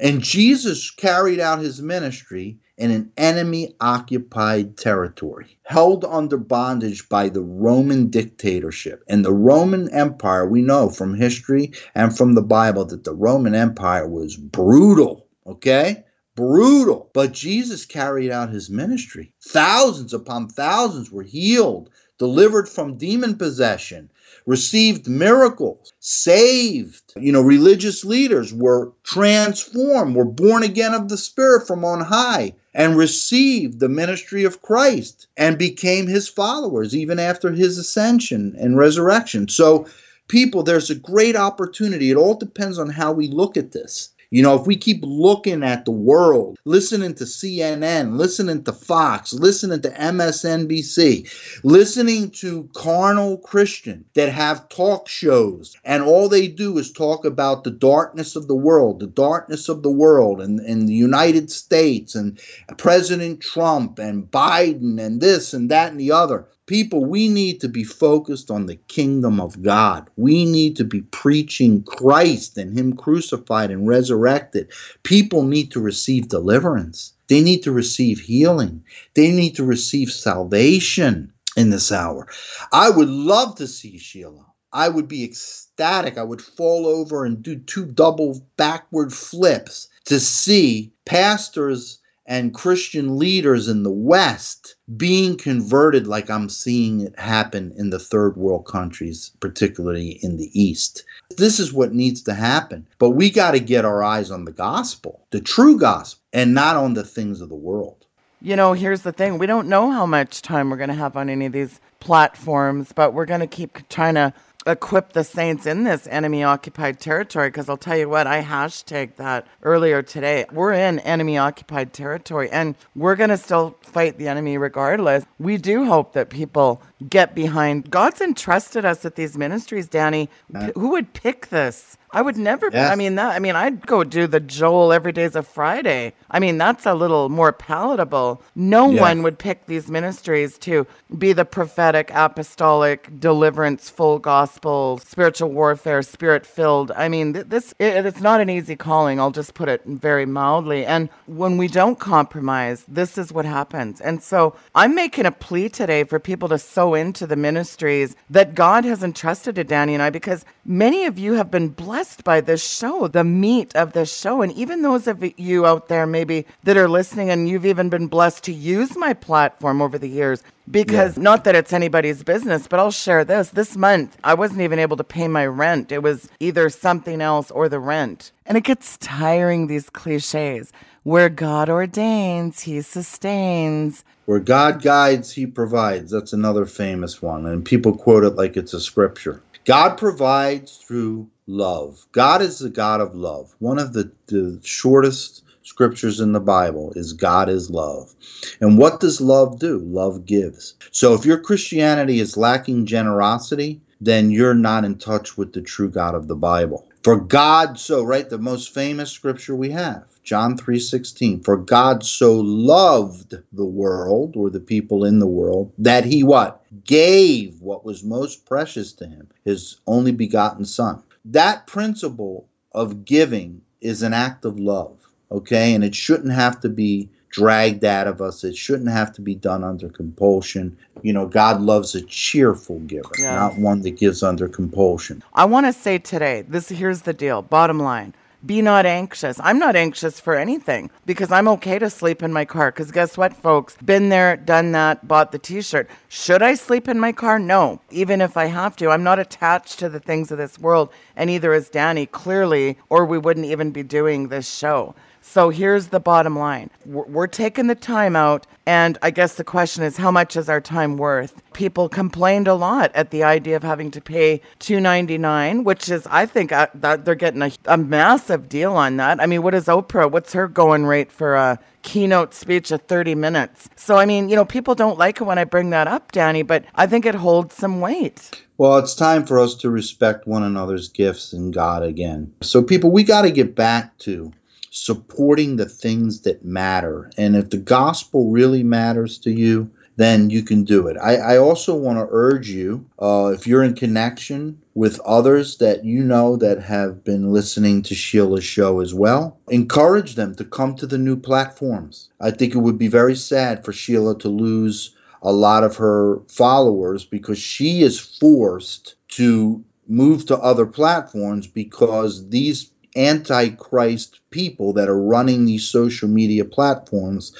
And Jesus carried out his ministry in an enemy-occupied territory, held under bondage by the Roman dictatorship. And the Roman Empire, we know from history and from the Bible that the Roman Empire was brutal. Okay? Brutal. But Jesus carried out his ministry. Thousands upon thousands were healed, delivered from demon possession, received miracles, saved. You know, religious leaders were transformed, were born again of the Spirit from on high, and received the ministry of Christ and became his followers even after his ascension and resurrection. So, people, there's a great opportunity. It all depends on how we look at this. You know, if we keep looking at the world, listening to C N N, listening to Fox, listening to M S N B C, listening to carnal Christians that have talk shows, and all they do is talk about the darkness of the world, the darkness of the world, and, and the United States, and President Trump, and Biden, and this, and that, and the other. People, we need to be focused on the kingdom of God. We need to be preaching Christ and him crucified and resurrected. People need to receive deliverance. They need to receive healing. They need to receive salvation in this hour. I would love to see Sheila. I would be ecstatic. I would fall over and do two double backward flips to see pastors and Christian leaders in the West being converted like I'm seeing it happen in the third world countries, particularly in the East. This is what needs to happen. But we got to get our eyes on the gospel, the true gospel, and not on the things of the world. You know, here's the thing. We don't know how much time we're going to have on any of these platforms, but we're going to keep trying to equip the saints in this enemy-occupied territory, because I'll tell you what, I hashtagged that earlier today. We're in enemy-occupied territory, and we're going to still fight the enemy regardless. We do hope that people get behind. God's entrusted us with these ministries, Danny. P- who would pick this? I would never. Yes. I mean, that. I mean, I'd go do the Joel every day's a Friday. I mean, that's a little more palatable. No yeah. one would pick these ministries to be the prophetic, apostolic, deliverance, full gospel, spiritual warfare, spirit-filled. I mean, this it, it's not an easy calling. I'll just put it very mildly. And when we don't compromise, this is what happens. And so I'm making a plea today for people to sow into the ministries that God has entrusted to Danny and I, because many of you have been blessed by this show, the meat of this show. And even those of you out there maybe that are listening, and you've even been blessed to use my platform over the years, because yeah. not that it's anybody's business, but I'll share this. This month, I wasn't even able to pay my rent. It was either something else or the rent. And it gets tiring, these cliches. Where God ordains, he sustains. Where God guides, he provides. That's another famous one. And people quote it like it's a scripture. God provides through love. God is the God of love. One of the, the shortest scriptures in the Bible is God is love. And what does love do? Love gives. So if your Christianity is lacking generosity, then you're not in touch with the true God of the Bible. For God so, right, the most famous scripture we have, John three sixteen, for God so loved the world, or the people in the world, that he what? Gave what was most precious to him, his only begotten son. That principle of giving is an act of love, okay? And it shouldn't have to be dragged out of us. It shouldn't have to be done under compulsion. You know, God loves a cheerful giver, yes. not one that gives under compulsion. I want to say today, this here's the deal, bottom line. Be not anxious. I'm not anxious for anything because I'm okay to sleep in my car. Because guess what, folks? Been there, done that, bought the t-shirt. Should I sleep in my car? No. Even if I have to, I'm not attached to the things of this world. And either is Danny, clearly, or we wouldn't even be doing this show. So here's the bottom line. We're taking the time out, and I guess the question is, how much is our time worth? People complained a lot at the idea of having to pay two ninety-nine, which is, I think, uh, that they're getting a, a massive deal on that. I mean, what is Oprah? What's her going rate for a keynote speech of thirty minutes? So, I mean, you know, people don't like it when I bring that up, Danny, but I think it holds some weight. Well, it's time for us to respect one another's gifts and God again. So, people, we got to get back to supporting the things that matter. And if the gospel really matters to you, then you can do it. I, I also want to urge you, uh, if you're in connection with others that you know that have been listening to Sheila's show as well, encourage them to come to the new platforms. I think it would be very sad for Sheila to lose a lot of her followers because she is forced to move to other platforms because these Antichrist people that are running these social media platforms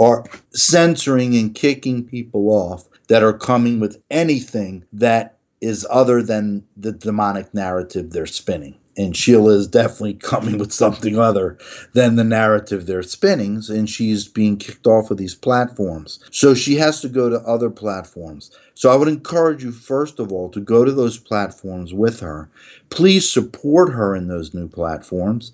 are censoring and kicking people off that are coming with anything that is other than the demonic narrative they're spinning. And Sheila is definitely coming with something other than the narrative they're spinning, and she's being kicked off of these platforms. So she has to go to other platforms. So I would encourage you, first of all, to go to those platforms with her. Please support her in those new platforms.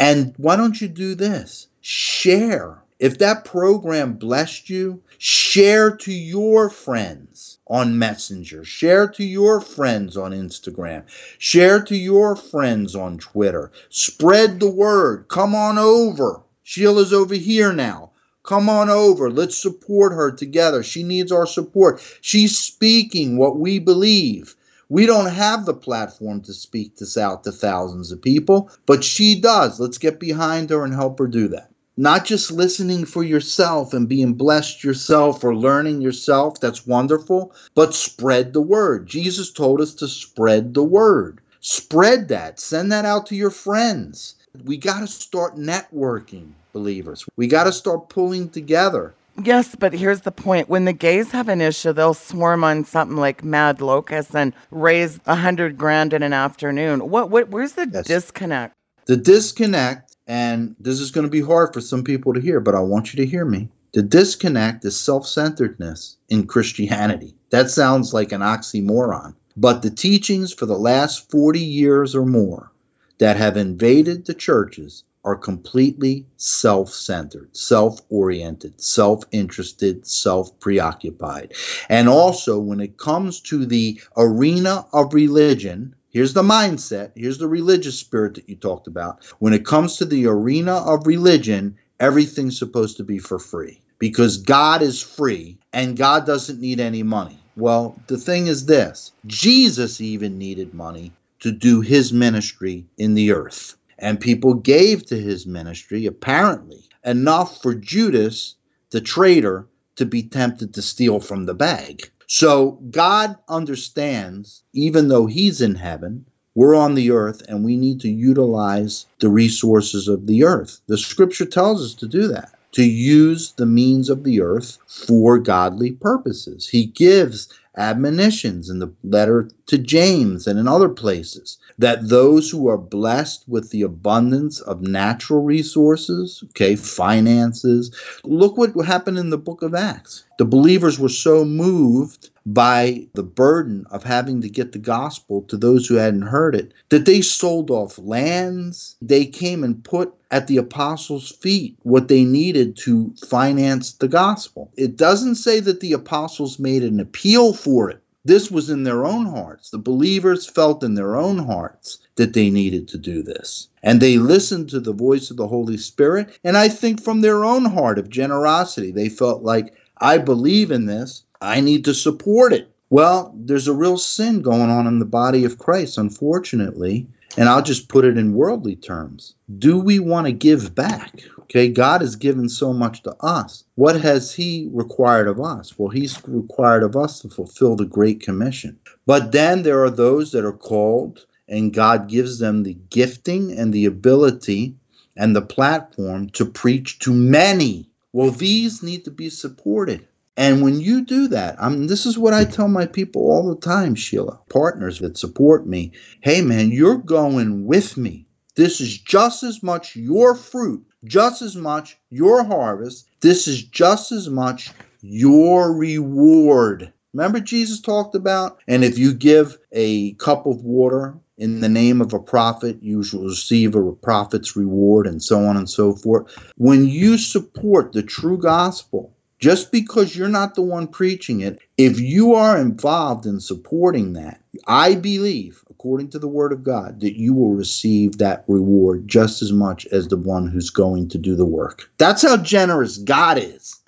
And why don't you do this? Share. If that program blessed you, share to your friends on Messenger. Share to your friends on Instagram. Share to your friends on Twitter. Spread the word. Come on over. Sheila's over here now. Come on over. Let's support her together. She needs our support. She's speaking what we believe. We don't have the platform to speak this out to thousands of people, but she does. Let's get behind her and help her do that. Not just listening for yourself and being blessed yourself or learning yourself, that's wonderful, but spread the word. Jesus told us to spread the word. Spread that. Send that out to your friends. We got to start networking, believers. We got to start pulling together. Yes, but here's the point. When the gays have an issue, they'll swarm on something like Mad Locust and raise a hundred grand in an afternoon. What? What? Where's the yes. disconnect? The disconnect. And this is going to be hard for some people to hear, but I want you to hear me. The disconnect is self-centeredness in Christianity. That sounds like an oxymoron. But the teachings for the last forty years or more that have invaded the churches are completely self-centered, self-oriented, self-interested, self-preoccupied. And also, when it comes to the arena of religion, here's the mindset. Here's the religious spirit that you talked about. When it comes to the arena of religion, everything's supposed to be for free because God is free and God doesn't need any money. Well, the thing is this. Jesus even needed money to do his ministry in the earth. And people gave to his ministry, apparently, enough for Judas, the traitor, to be tempted to steal from the bag. So God understands, even though he's in heaven, we're on the earth and we need to utilize the resources of the earth. The scripture tells us to do that, to use the means of the earth for godly purposes. He gives admonitions in the letter to James and in other places that those who are blessed with the abundance of natural resources, okay, finances. Look what happened in the book of Acts. The believers were so moved by the burden of having to get the gospel to those who hadn't heard it that they sold off lands. They came and put at the apostles' feet what they needed to finance the gospel. It doesn't say that the apostles made an appeal for it. This was in their own hearts. The believers felt in their own hearts that they needed to do this. And they listened to the voice of the Holy Spirit. And I think from their own heart of generosity, they felt like, I believe in this. I need to support it. Well, there's a real sin going on in the body of Christ, unfortunately. And I'll just put it in worldly terms. Do we want to give back? Okay, God has given so much to us. What has he required of us? Well, he's required of us to fulfill the Great Commission. But then there are those that are called and God gives them the gifting and the ability and the platform to preach to many. Well, these need to be supported. And when you do that, I mean, this is what I tell my people all the time, Sheila, partners that support me. Hey, man, you're going with me. This is just as much your fruit, just as much your harvest. This is just as much your reward. Remember Jesus talked about, and if you give a cup of water in the name of a prophet, you shall receive a prophet's reward, and so on and so forth. When you support the true gospel, just because you're not the one preaching it, if you are involved in supporting that, I believe, according to the Word of God, that you will receive that reward just as much as the one who's going to do the work. That's how generous God is.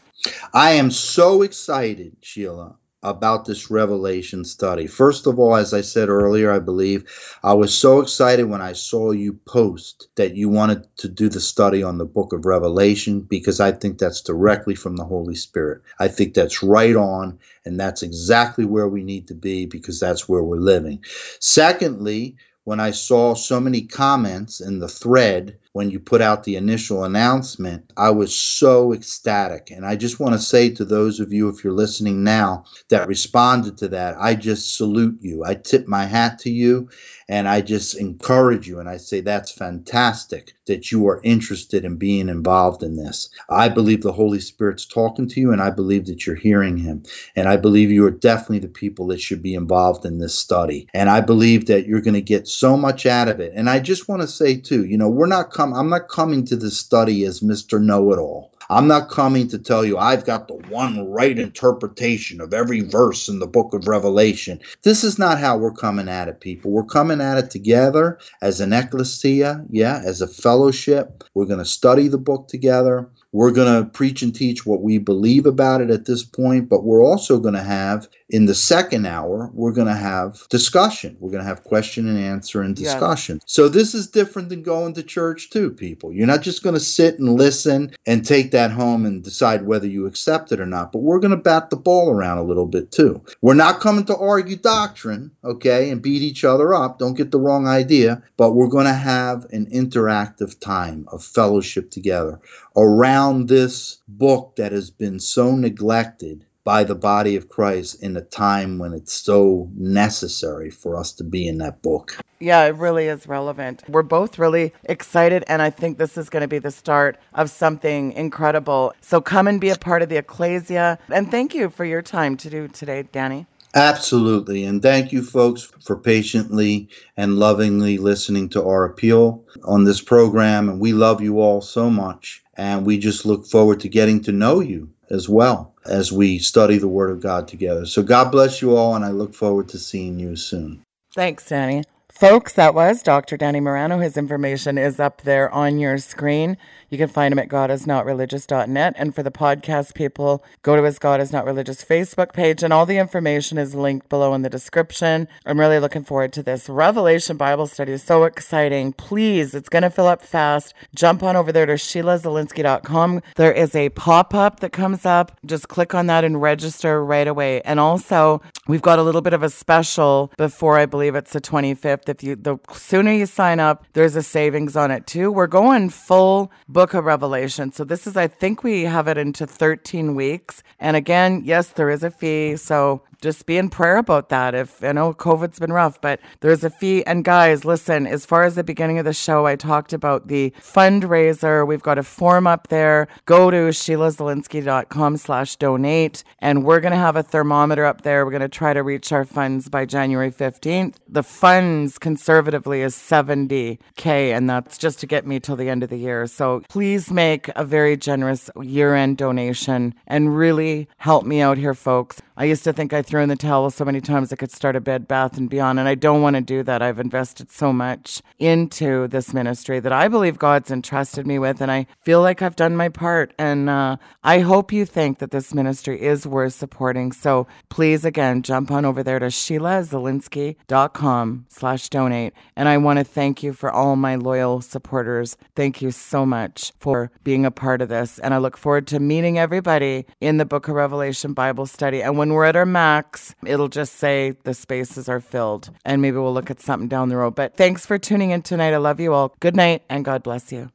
I am so excited, Sheila, about this Revelation study. First of all, as I said earlier, I believe I was so excited when I saw you post that you wanted to do the study on the Book of Revelation, because I think that's directly from the Holy Spirit. I think that's right on, and that's exactly where we need to be, because that's where we're living. Secondly, when I saw so many comments in the thread when you put out the initial announcement, I was so ecstatic. And I just want to say to those of you, if you're listening now, that responded to that, I just salute you. I tip my hat to you, and I just encourage you. And I say, that's fantastic that you are interested in being involved in this. I believe the Holy Spirit's talking to you, and I believe that you're hearing him. And I believe you are definitely the people that should be involved in this study. And I believe that you're going to get so much out of it. And I just want to say, too, you know, we're not coming. I'm not coming to this study as Mister Know-It-All. I'm not coming to tell you I've got the one right interpretation of every verse in the Book of Revelation. This is not how we're coming at it, people. We're coming at it together as an ecclesia, yeah, as a fellowship. We're going to study the book together. We're going to preach and teach what we believe about it at this point, but we're also going to have, in the second hour, we're going to have discussion. We're going to have question and answer and discussion. Yes. So this is different than going to church too, people. You're not just going to sit and listen and take that home and decide whether you accept it or not, but we're going to bat the ball around a little bit too. We're not coming to argue doctrine, okay, and beat each other up. Don't get the wrong idea, but we're going to have an interactive time of fellowship together around this book that has been so neglected by the body of Christ in a time when it's so necessary for us to be in that book. Yeah, it really is relevant. We're both really excited, and I think this is going to be the start of something incredible. So come and be a part of the Ecclesia, and thank you for your time to do today, Danny. Absolutely. And thank you, folks, for patiently and lovingly listening to our appeal on this program. And we love you all so much. And we just look forward to getting to know you as well as we study the Word of God together. So God bless you all. And I look forward to seeing you soon. Thanks, Danny. Folks, that was Doctor Danny Morano. His information is up there on your screen. You can find him at god is not religious dot net. And for the podcast people, go to his God Is Not Religious Facebook page, and all the information is linked below in the description. I'm really looking forward to this Revelation Bible study. So exciting. Please, it's going to fill up fast. Jump on over there to Sheila Zilinsky dot com. There is a pop-up that comes up. Just click on that and register right away. And also, we've got a little bit of a special before, I believe it's the twenty-fifth. If you, the sooner you sign up, there's a savings on it too. We're going full Book of Revelation. So this is, I think we have it into thirteen weeks. And again, yes, there is a fee. So just be in prayer about that. If I know COVID's been rough, but there's a fee. And guys, listen, as far as the beginning of the show, I talked about the fundraiser. We've got a form up there. Go to Sheila Zilinsky dot com slash donate. And we're going to have a thermometer up there. We're going to try to reach our funds by January fifteenth. The funds conservatively is seventy K, and that's just to get me till the end of the year. So please make a very generous year-end donation and really help me out here, folks. I used to think I threw in the towel so many times I could start a Bed, Bath, and Beyond, and I don't want to do that. I've invested so much into this ministry that I believe God's entrusted me with, and I feel like I've done my part, and uh, I hope you think that this ministry is worth supporting. So please, again, jump on over there to Sheila Zilinsky dot com slash donate, and I want to thank you for all my loyal supporters. Thank you so much for being a part of this, and I look forward to meeting everybody in the Book of Revelation Bible study, and when we're at our max, box. It'll just say the spaces are filled, and maybe we'll look at something down the road. But thanks for tuning in tonight. I love you all. Good night, and God bless you.